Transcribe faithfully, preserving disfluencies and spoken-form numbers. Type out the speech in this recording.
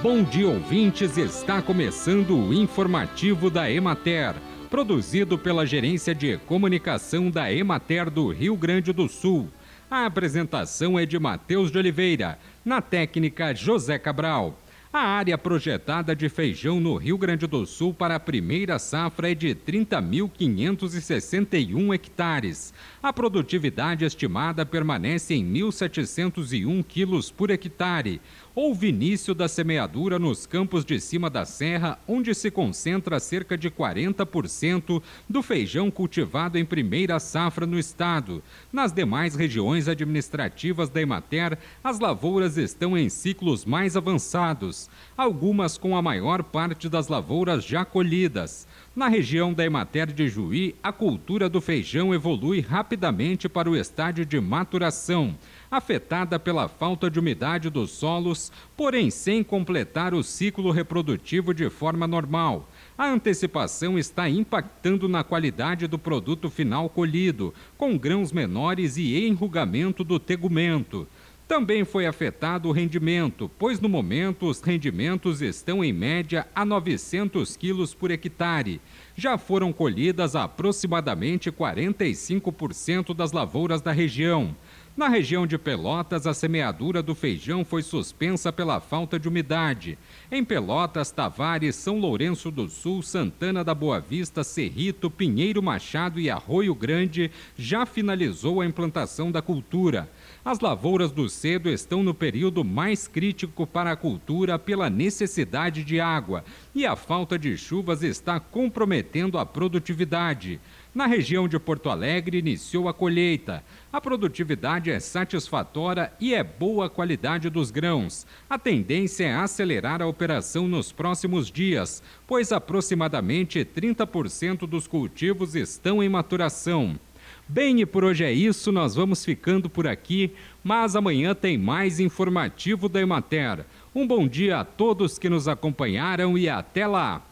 Bom dia, ouvintes! Está começando o informativo da Emater, produzido pela Gerência de Comunicação da Emater do Rio Grande do Sul. A apresentação é de Mateus de Oliveira, na técnica José Cabral. A área projetada de feijão no Rio Grande do Sul para a primeira safra é de trinta mil quinhentos e sessenta e um hectares. A produtividade estimada permanece em mil setecentos e um quilos por hectare. Houve início da semeadura nos campos de cima da serra, onde se concentra cerca de quarenta por cento do feijão cultivado em primeira safra no estado. Nas demais regiões administrativas da Emater, as lavouras estão em ciclos mais avançados, algumas com a maior parte das lavouras já colhidas. Na região da Emater de Ijuí, a cultura do feijão evolui rapidamente para o estágio de maturação, afetada pela falta de umidade dos solos, porém sem completar o ciclo reprodutivo de forma normal. A antecipação está impactando na qualidade do produto final colhido, com grãos menores e enrugamento do tegumento. Também foi afetado o rendimento, pois no momento os rendimentos estão em média a novecentos quilos por hectare. Já foram colhidas aproximadamente quarenta e cinco por cento das lavouras da região. Na região de Pelotas, a semeadura do feijão foi suspensa pela falta de umidade. Em Pelotas, Tavares, São Lourenço do Sul, Santana da Boa Vista, Cerrito, Pinheiro Machado e Arroio Grande já finalizou a implantação da cultura. As lavouras do cedo estão no período mais crítico para a cultura pela necessidade de água, e a falta de chuvas está comprometendo a produtividade. Na região de Porto Alegre, iniciou a colheita. A produtividade é satisfatória e é boa a qualidade dos grãos. A tendência é acelerar a operação nos próximos dias, pois aproximadamente trinta por cento dos cultivos estão em maturação. Bem, e por hoje é isso, nós vamos ficando por aqui, mas amanhã tem mais informativo da Emater. Um bom dia a todos que nos acompanharam e até lá!